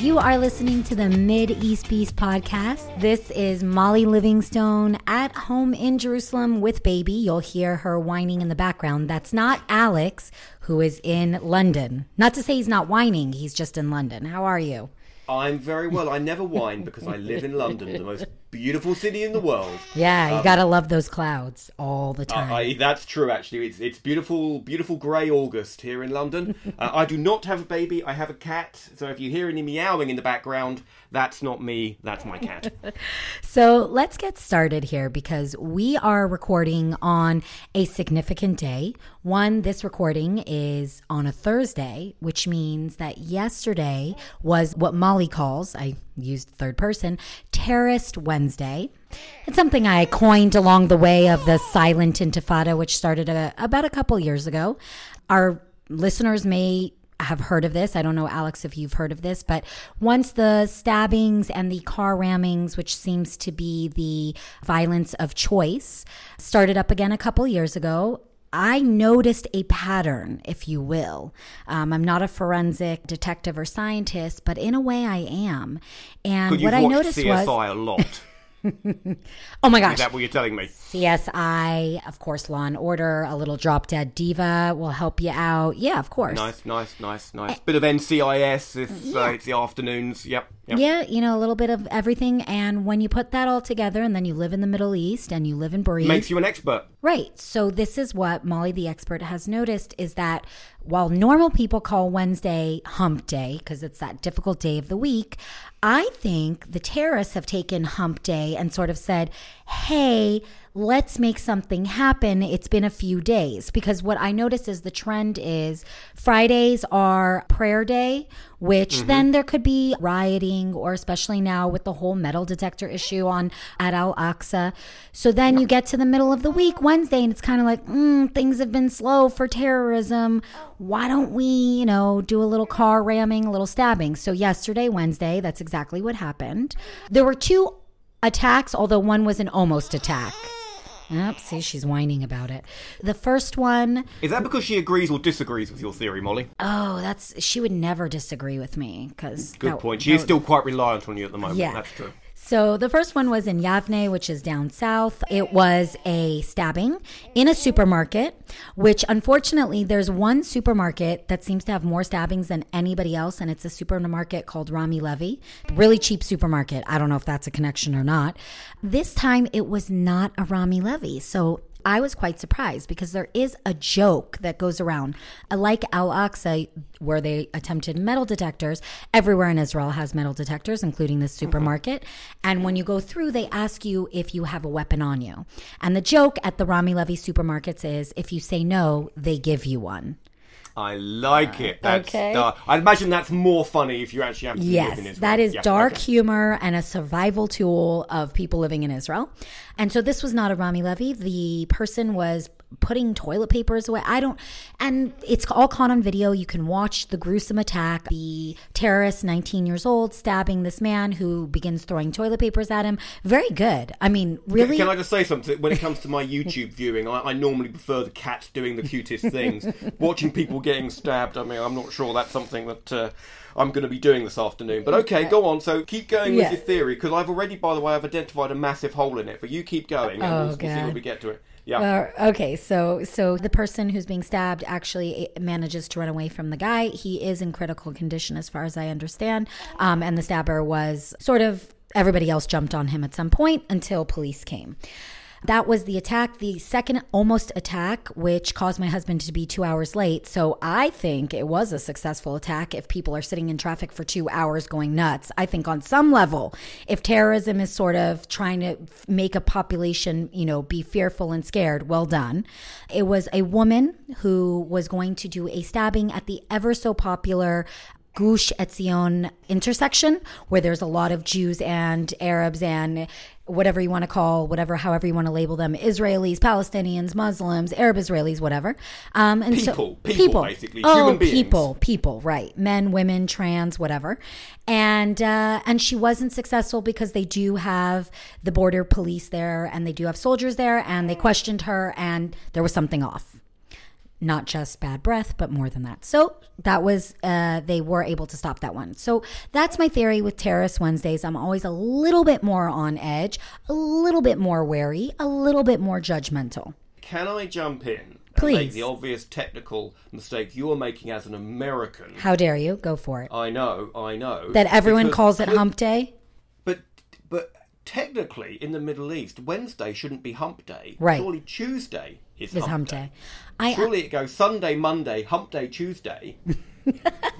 You are listening to the Mid-East Beast podcast. This is Molly Livingstone at home in Jerusalem with baby. You'll hear her whining in the background. That's not Alex, who is in London. Not to say he's not whining, he's just in London. How are you? I'm very well. I never whine because I live in London, the most beautiful city in the world. Yeah, you gotta love those clouds all the time. That's true, actually. It's beautiful, beautiful grey August here in London. I do not have a baby. I have a cat. So if you hear any meowing in the background, that's not me. That's my cat. So let's get started here because we are recording on a significant day. One, this recording is on a Thursday, which means that yesterday was what Molly calls, I used third person, Terrorist Wednesday. It's something I coined along the way of the Silent Intifada, which started about a couple years ago. Our listeners may have heard of this. I don't know, Alex, if you've heard of this, but once the stabbings and the car rammings, which seems to be the violence of choice, started up again a couple years ago, I noticed a pattern, if you will. I'm not a forensic detective or scientist, but in a way I am. And what I noticed was... CSI a lot. Oh my gosh. Is that what you're telling me? CSI, of course, Law and Order, a little Drop Dead Diva will help you out. Yeah, of course. Nice. Bit of NCIS it's the afternoons. Yep. Yeah, a little bit of everything. And when you put that all together and then you live in the Middle East and you live and breathe. Makes you an expert. Right. So this is what Molly the expert has noticed is that while normal people call Wednesday hump day because it's that difficult day of the week, I think the terrorists have taken hump day and sort of said, hey, let's make something happen. It's been a few days because what I noticed is the trend is Fridays are prayer day, which then there could be rioting or especially now with the whole metal detector issue at Al-Aqsa. So then you get to the middle of the week, Wednesday, and it's kind of like, things have been slow for terrorism. Why don't we, do a little car ramming, a little stabbing? So yesterday, Wednesday, that's exactly what happened. There were two attacks, although one was an almost attack. Oh, see, she's whining about it. The first one... Is that because she agrees or disagrees with your theory, Molly? Oh, she would never disagree with me. Good point. She is still quite reliant on you at the moment. Yeah. That's true. So the first one was in Yavne, which is down south. It was a stabbing in a supermarket, which unfortunately there's one supermarket that seems to have more stabbings than anybody else, and it's a supermarket called Rami Levy. Really cheap supermarket. I don't know if that's a connection or not. This time it was not a Rami Levy, so I was quite surprised because there is a joke that goes around. Like Al-Aqsa, where they attempted metal detectors, everywhere in Israel has metal detectors, including this supermarket. And when you go through, they ask you if you have a weapon on you. And the joke at the Rami Levy supermarkets is if you say no, they give you one. I like it. I imagine that's more funny if you actually have to live in Israel. Yes, that is dark humor and a survival tool of people living in Israel. And so this was not a Rami Levy. The person was putting toilet papers away. And it's all caught on video. You can watch the gruesome attack. The terrorist, 19 years old, stabbing this man who begins throwing toilet papers at him. Very good. I mean, really. Can I just say something? When it comes to my YouTube viewing, I normally prefer the cats doing the cutest things. Watching people getting stabbed, I mean, I'm not sure that's something that I'm going to be doing this afternoon. But okay, go on. So keep going with your theory, because I've already, by the way, I've identified a massive hole in it. But you keep going, and we'll see when we get to it. Yeah. So the person who's being stabbed actually manages to run away from the guy. He is in critical condition, as far as I understand. And the stabber was sort of everybody else jumped on him at some point until police came. That was the attack. The second almost attack, which caused my husband to be 2 hours late. So I think it was a successful attack if people are sitting in traffic for 2 hours going nuts. I think on some level, if terrorism is sort of trying to make a population, be fearful and scared, well done. It was a woman who was going to do a stabbing at the ever so popular Gush Etzion intersection, where there's a lot of Jews and Arabs and whatever you want to call, however you want to label them, Israelis, Palestinians, Muslims, Arab Israelis, whatever. And people, basically, human beings. People, right. Men, women, trans, whatever. And she wasn't successful because they do have the border police there and they do have soldiers there and they questioned her and there was something off. not just bad breath, but more than that. So that was, they were able to stop that one. So that's my theory with Terrace Wednesdays. I'm always a little bit more on edge, a little bit more wary, a little bit more judgmental. Can I jump in? Please. Make the obvious technical mistake you are making as an American. How dare you? Go for it. I know. That everyone calls it hump day? But technically, in the Middle East, Wednesday shouldn't be hump day. Right. Surely Tuesday is hump day. Surely it goes Sunday, Monday, hump day, Tuesday,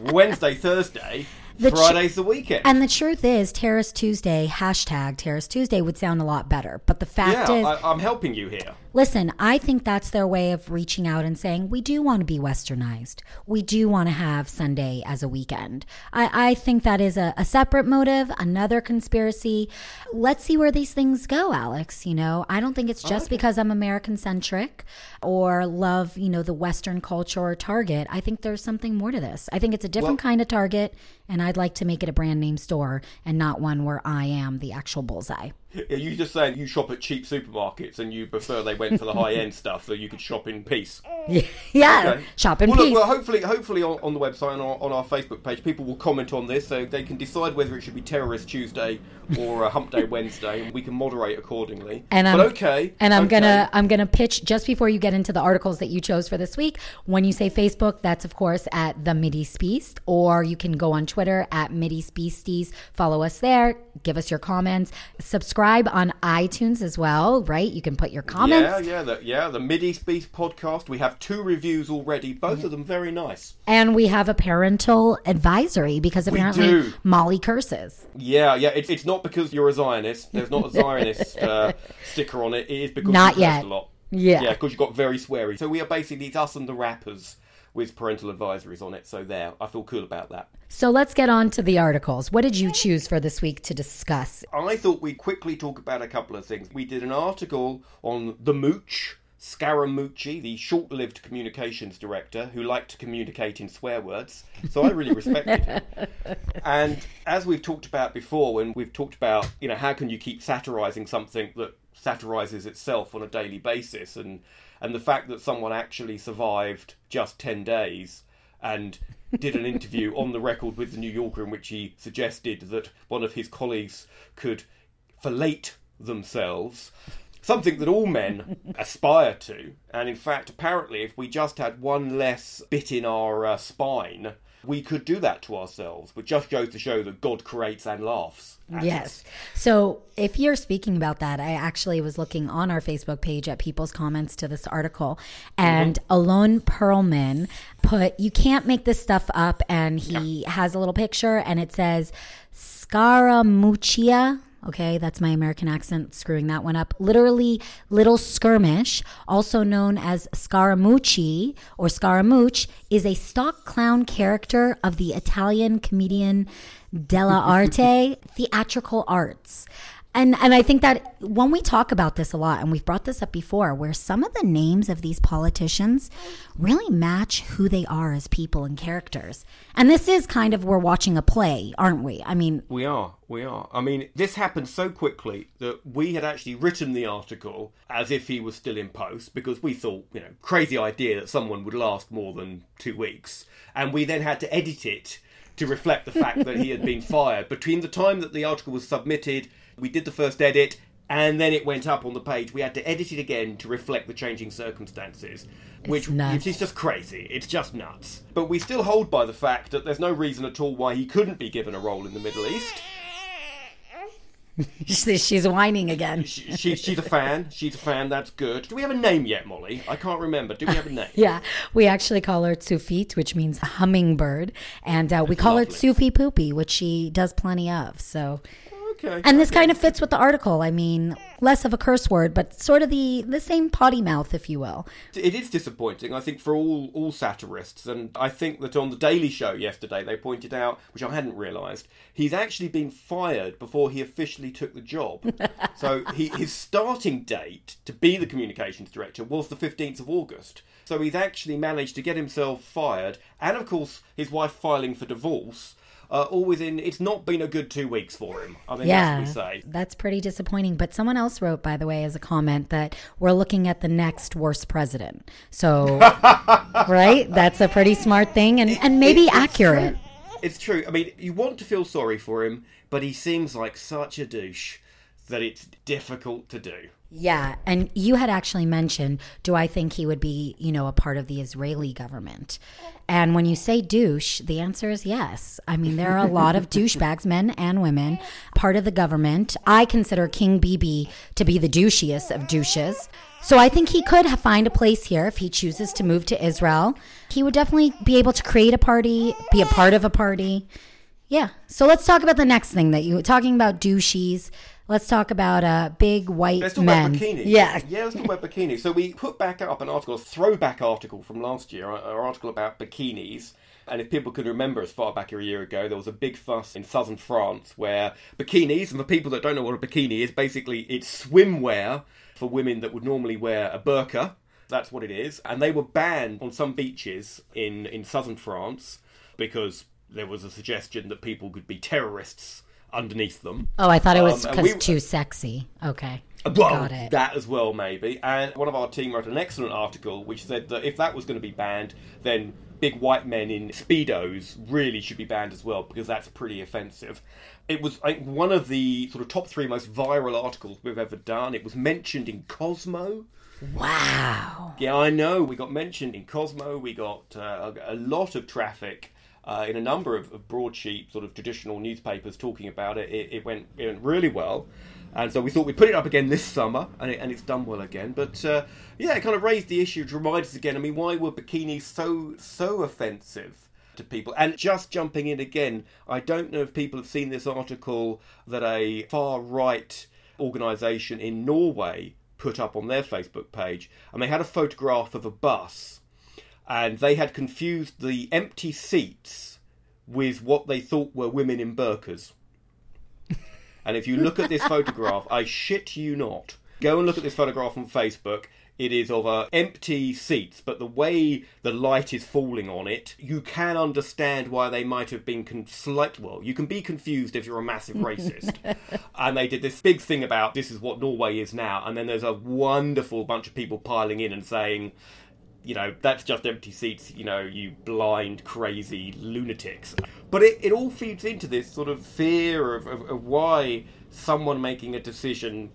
Wednesday, Thursday, Friday's the weekend. And the truth is, Terrace Tuesday, hashtag Terrace Tuesday would sound a lot better. But the fact is... Yeah, I'm helping you here. Listen, I think that's their way of reaching out and saying, we do want to be westernized. We do want to have Sunday as a weekend. I think that is a separate motive, another conspiracy. Let's see where these things go, Alex. You know, I don't think it's just because I'm American-centric or love, you know, the Western culture or Target. I think there's something more to this. I think it's a different kind of Target, and I'd like to make it a brand name store and not one where I am the actual bullseye. Are you just saying you shop at cheap supermarkets and you prefer they went for the high-end stuff so you could shop in peace? Yeah, okay. Shop in peace. Well, hopefully on the website and on our Facebook page, people will comment on this so they can decide whether it should be Terrorist Tuesday or a Hump Day Wednesday, and we can moderate accordingly. I'm gonna pitch, just before you get into the articles that you chose for this week, when you say Facebook, that's, of course, at the Mid-East Beast, or you can go on Twitter at Mid-East Beasties. Follow us there. Give us your comments. Subscribe on iTunes as well, right? You can put your comments. The Mid-East Beast podcast. We have 2 reviews already, both of them very nice. And we have a parental advisory because apparently Molly curses. Yeah. It's not because you're a Zionist. There's not a Zionist sticker on it. It is because you cursed a lot. Yeah, because you got very sweary. So we are basically, it's us and the rappers with parental advisories on it. So there, I feel cool about that. So let's get on to the articles. What did you choose for this week to discuss? I thought we'd quickly talk about a couple of things. We did an article on the Mooch, Scaramucci, the short-lived communications director who liked to communicate in swear words. So I really respected him. And as we've talked about before, when we've talked about, you know, how can you keep satirising something that satirises itself on a daily basis, and the fact that someone actually survived just 10 days and did an interview on the record with the New Yorker in which he suggested that one of his colleagues could fellate themselves, something that all men aspire to. And in fact, apparently, if we just had one less bit in our spine, we could do that to ourselves, which just goes to show that God creates and laughs. Yes. So if you're speaking about that, I actually was looking on our Facebook page at people's comments to this article, and Alon Perlman put, you can't make this stuff up, and he has a little picture, and it says, Scaramuccia. Okay, that's my American accent screwing that one up. Literally, Little Skirmish, also known as Scaramucci or Scaramouche, is a stock clown character of the Italian comedian Della Arte, theatrical arts. And I think that when we talk about this a lot, and we've brought this up before, where some of the names of these politicians really match who they are as people and characters. And this is kind of, we're watching a play, aren't we? I mean... We are. I mean, this happened so quickly that we had actually written the article as if he was still in post, because we thought, you know, crazy idea that someone would last more than 2 weeks. And we then had to edit it to reflect the fact that he had been fired. Between the time that the article was submitted... We did the first edit, and then it went up on the page. We had to edit it again to reflect the changing circumstances, which is just crazy. It's just nuts. But we still hold by the fact that there's no reason at all why he couldn't be given a role in the Middle East. She's whining again. She's a fan. She's a fan. That's good. Do we have a name yet, Molly? I can't remember. Do we have a name? Yeah. We actually call her Tsufit, which means hummingbird. And we call her Tsufit Poopy, which she does plenty of. So... Okay. And this kind of fits with the article. I mean, less of a curse word, but sort of the same potty mouth, if you will. It is disappointing, I think, for all satirists. And I think that on The Daily Show yesterday, they pointed out, which I hadn't realised, he's actually been fired before he officially took the job. So his starting date to be the communications director was the 15th of August. So he's actually managed to get himself fired. And, of course, his wife filing for divorce all within, it's not been a good 2 weeks for him. I mean, yeah, that's what we say. That's pretty disappointing. But someone else wrote, by the way, as a comment that we're looking at the next worst president. So, right? That's a pretty smart thing and maybe accurate. True. It's true. I mean, you want to feel sorry for him, but he seems like such a douche that it's difficult to do. Yeah, and you had actually mentioned, do I think he would be, you know, a part of the Israeli government? And when you say douche, the answer is yes. I mean, there are a lot of douchebags, men and women, part of the government. I consider King Bibi to be the douchiest of douches. So I think he could find a place here if he chooses to move to Israel. He would definitely be able to create a party, be a part of a party. Yeah, so let's talk about the next thing that you were talking about, douchies. Let's talk about big white men. Let's talk about Burkini. Yeah. Yeah, let's talk about Burkini. So we put back up an article, a throwback article from last year, an article about burkinis. And if people could remember, as far back as a year ago, there was a big fuss in southern France where bikinis, and for people that don't know what a burkini is, basically it's swimwear for women that would normally wear a burqa. That's what it is. And they were banned on some beaches in southern France because there was a suggestion that people could be terrorists underneath them. Oh, I thought it was because too sexy. Okay. Well, got it. That as well, maybe. And one of our team wrote an excellent article which said that if that was going to be banned, then big white men in Speedos really should be banned as well, because that's pretty offensive. It was one of the sort of top three most viral articles we've ever done. It was mentioned in Cosmo. Wow. Yeah, I know. We got mentioned in Cosmo. We got a lot of traffic. In a number of broadsheet sort of traditional newspapers talking about it. It went really well. And so we thought we'd put it up again this summer, and it's done well again. But it kind of raised the issue to remind us again, I mean, why were bikinis so offensive to people? And just jumping in again, I don't know if people have seen this article that a far-right organisation in Norway put up on their Facebook page. And they had a photograph of a bus. And they had confused the empty seats with what they thought were women in burqas. And if you look at this photograph, I shit you not, go and look at this photograph on Facebook. It is of empty seats, but the way the light is falling on it, you can understand why they might have been you can be confused if you're a massive racist. And they did this big thing about this is what Norway is now. And then there's a wonderful bunch of people piling in and saying, you know, that's just empty seats, you know, you blind, crazy lunatics. But it all feeds into this sort of fear of why someone making a decision,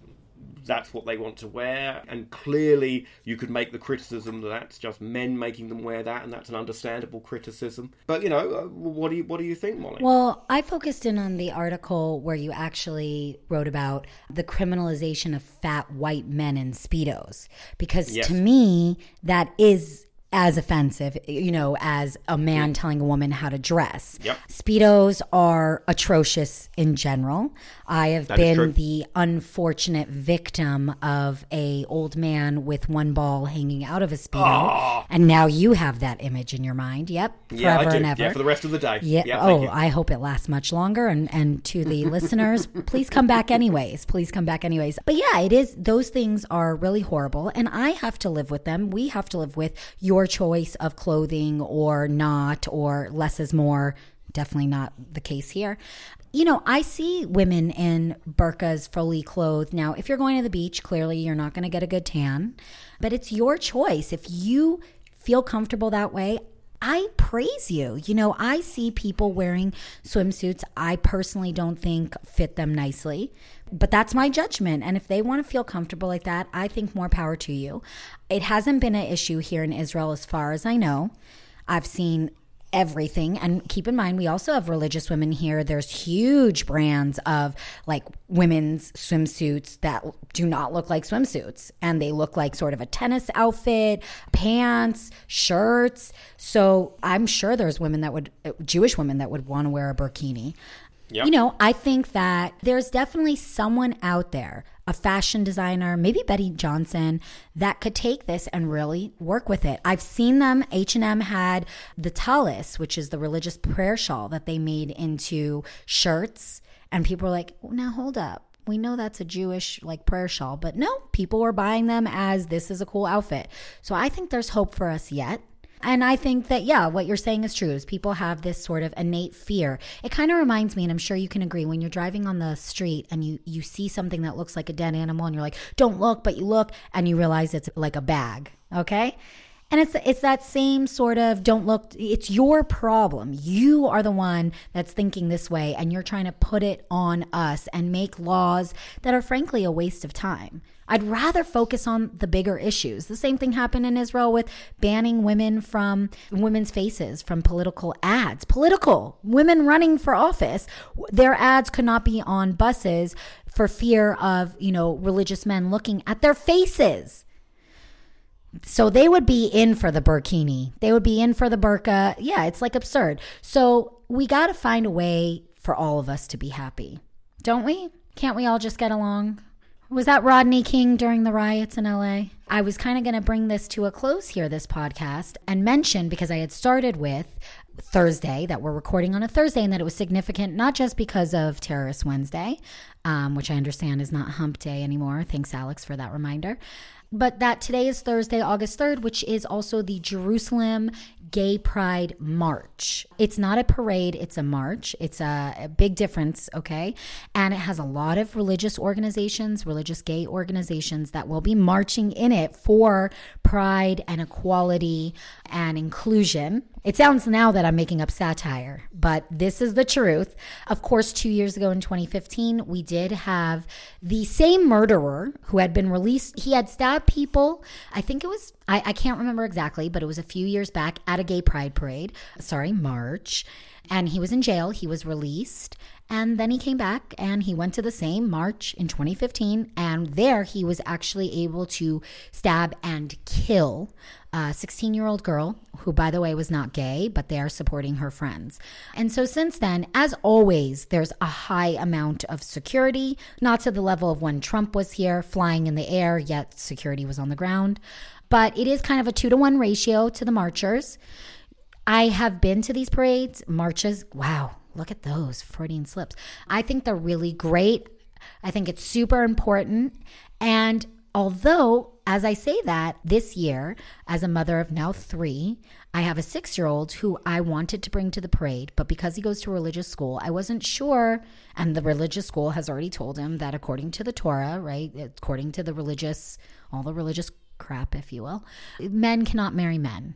that's what they want to wear. And clearly you could make the criticism that that's just men making them wear that, and that's an understandable criticism. But, you know, what do you think, Molly? Well, I focused in on the article where you actually wrote about the criminalization of fat white men in Speedos. Because yes, to me, that is as offensive, you know, as a man telling a woman how to dress. Yep. Speedos are atrocious in general. I have been the unfortunate victim of an old man with one ball hanging out of a Speedo. Oh. And now you have that image in your mind. Yep. Forever and ever. Yeah, for the rest of the day. Yeah. I hope it lasts much longer. And to the listeners, please come back anyways. But yeah, it is. Those things are really horrible. And I have to live with them. We have to live with your choice of clothing or not, or less is more. Definitely not the case here. You know, I see women in burqas fully clothed. Now, if you're going to the beach, clearly you're not going to get a good tan, but it's your choice. If you feel comfortable that way, I praise you. You know, I see people wearing swimsuits I personally don't think fit them nicely, but that's my judgment. And if they want to feel comfortable like that, I think more power to you. It hasn't been an issue here in Israel as far as I know. I've seen everything. And keep in mind, we also have religious women here. There's huge brands of like women's swimsuits that do not look like swimsuits. And they look like sort of a tennis outfit, pants, shirts. So I'm sure there's Jewish women that would want to wear a burkini. Yep. You know, I think that there's definitely someone out there, a fashion designer, maybe Betty Johnson, that could take this and really work with it. I've seen them. H&M had the Tallis, which is the religious prayer shawl that they made into shirts. And people were like, now hold up. We know that's a Jewish like prayer shawl. But no, people were buying them as this is a cool outfit. So I think there's hope for us yet. And I think that, yeah, what you're saying is true, is people have this sort of innate fear. It kind of reminds me, and I'm sure you can agree, when you're driving on the street and you see something that looks like a dead animal and you're like, don't look, but you look and you realize it's like a bag, okay? And it's that same sort of don't look, it's your problem. You are the one that's thinking this way and you're trying to put it on us and make laws that are frankly a waste of time. I'd rather focus on the bigger issues. The same thing happened in Israel with banning women from women's faces, from political ads. Political women running for office. Their ads could not be on buses for fear of, you know, religious men looking at their faces. So they would be in for the burkini. They would be in for the burqa. Yeah, it's like absurd. So we got to find a way for all of us to be happy. Don't we? Can't we all just get along? Was that Rodney King during the riots in LA? I was kind of going to bring this to a close here, this podcast, and mention, because I had started with Thursday, that we're recording on a Thursday, and that it was significant not just because of Terrorist Wednesday, which I understand is not hump day anymore. Thanks, Alex, for that reminder. But that today is Thursday, August 3rd, which is also the Jerusalem Gay Pride March. It's not a parade, it's a march. It's a big difference, okay? And it has a lot of religious organizations, religious gay organizations that will be marching in it for pride and equality and inclusion. It sounds now that I'm making up satire, but this is the truth. Of course, 2 years ago in 2015, we did have the same murderer who had been released. He had stabbed people. I think it was, I can't remember exactly, but it was a few years back at a gay pride parade, march. And he was in jail. He was released. And then he came back and he went to the same march in 2015. And there he was actually able to stab and kill a 16-year-old girl who, by the way, was not gay, but they are supporting her friends. And so since then, as always, there's a high amount of security, not to the level of when Trump was here, flying in the air, yet security was on the ground. But it is kind of a 2-to-1 ratio to the marchers. I have been to these parades, marches. Wow, look at those Freudian slips. I think they're really great. I think it's super important. And although, as I say that, this year, as a mother of now 3, I have a 6-year-old who I wanted to bring to the parade, but because he goes to a religious school, I wasn't sure, and the religious school has already told him that according to the Torah, right, according to the religious, all the religious crap, if you will, men cannot marry men.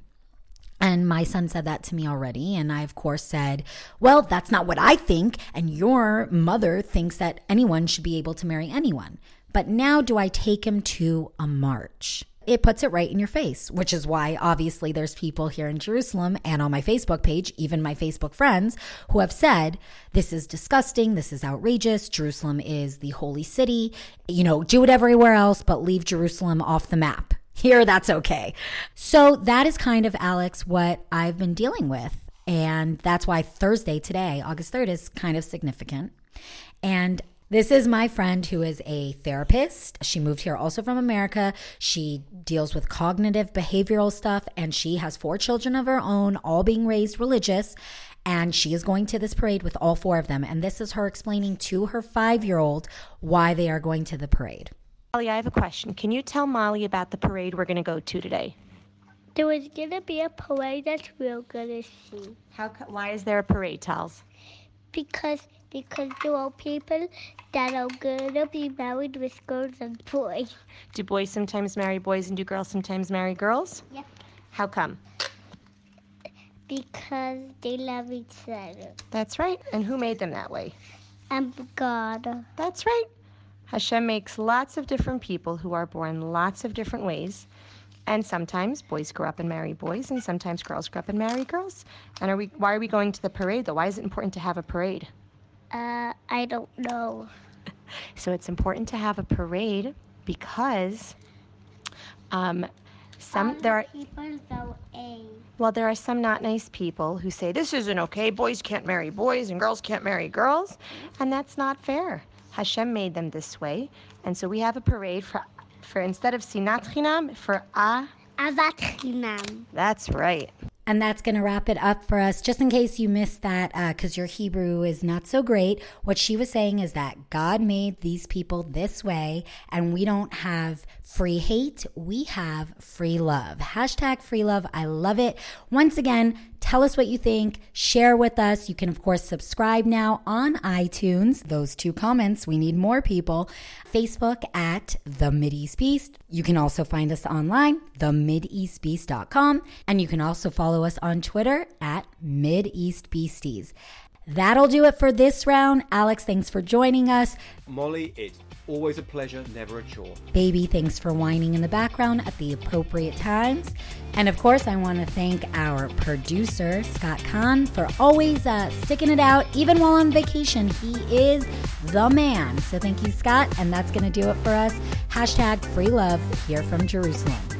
And my son said that to me already. And I, of course, said, well, that's not what I think. And your mother thinks that anyone should be able to marry anyone. But now do I take him to a march? It puts it right in your face, which is why obviously there's people here in Jerusalem and on my Facebook page, even my Facebook friends, who have said, this is disgusting, this is outrageous, Jerusalem is the holy city, you know, do it everywhere else, but leave Jerusalem off the map. Here, that's okay. So that is kind of, Alex, what I've been dealing with. And that's why Thursday today, August 3rd, is kind of significant. And this is my friend who is a therapist. She moved here also from America. She deals with cognitive behavioral stuff. And she has 4 children of her own, all being raised religious. And she is going to this parade with all 4 of them. And this is her explaining to her 5-year-old why they are going to the parade. Molly, I have a question. Can you tell Molly about the parade we're going to go to today? There is going to be a parade that we're going to see. Why is there a parade, Tallis? Because there are people that are going to be married with girls and boys. Do boys sometimes marry boys and do girls sometimes marry girls? Yep. How come? Because they love each other. That's right. And who made them that way? God. That's right. Hashem makes lots of different people who are born lots of different ways. And sometimes boys grow up and marry boys, and sometimes girls grow up and marry girls. And why are we going to the parade, though? Why is it important to have a parade? I don't know. So it's important to have a parade because there are some not nice people who say, this isn't okay, boys can't marry boys and girls can't marry girls. And that's not fair. Hashem made them this way, and so we have a parade for instead of Sinat Chinam, for Avat Chinam. That's right. And that's going to wrap it up for us. Just in case you missed that, because your Hebrew is not so great, what she was saying is that God made these people this way, and we don't have free hate. We have free love. #freelove. I love it. Once again, tell us what you think. Share with us. You can, of course, subscribe now on iTunes. Those two comments. We need more people. Facebook at The Mid-East Beast. You can also find us online, themideastbeast.com. And you can also follow us on Twitter at Mid-East Beasties. That'll do it for this round. Alex, thanks for joining us. Molly, it's always a pleasure, never a chore. Baby, thanks for whining in the background at the appropriate times. And of course, I want to thank our producer, Scott Kahn, for always sticking it out, even while on vacation. He is the man. So thank you, Scott. And that's going to do it for us. #freelove here from Jerusalem.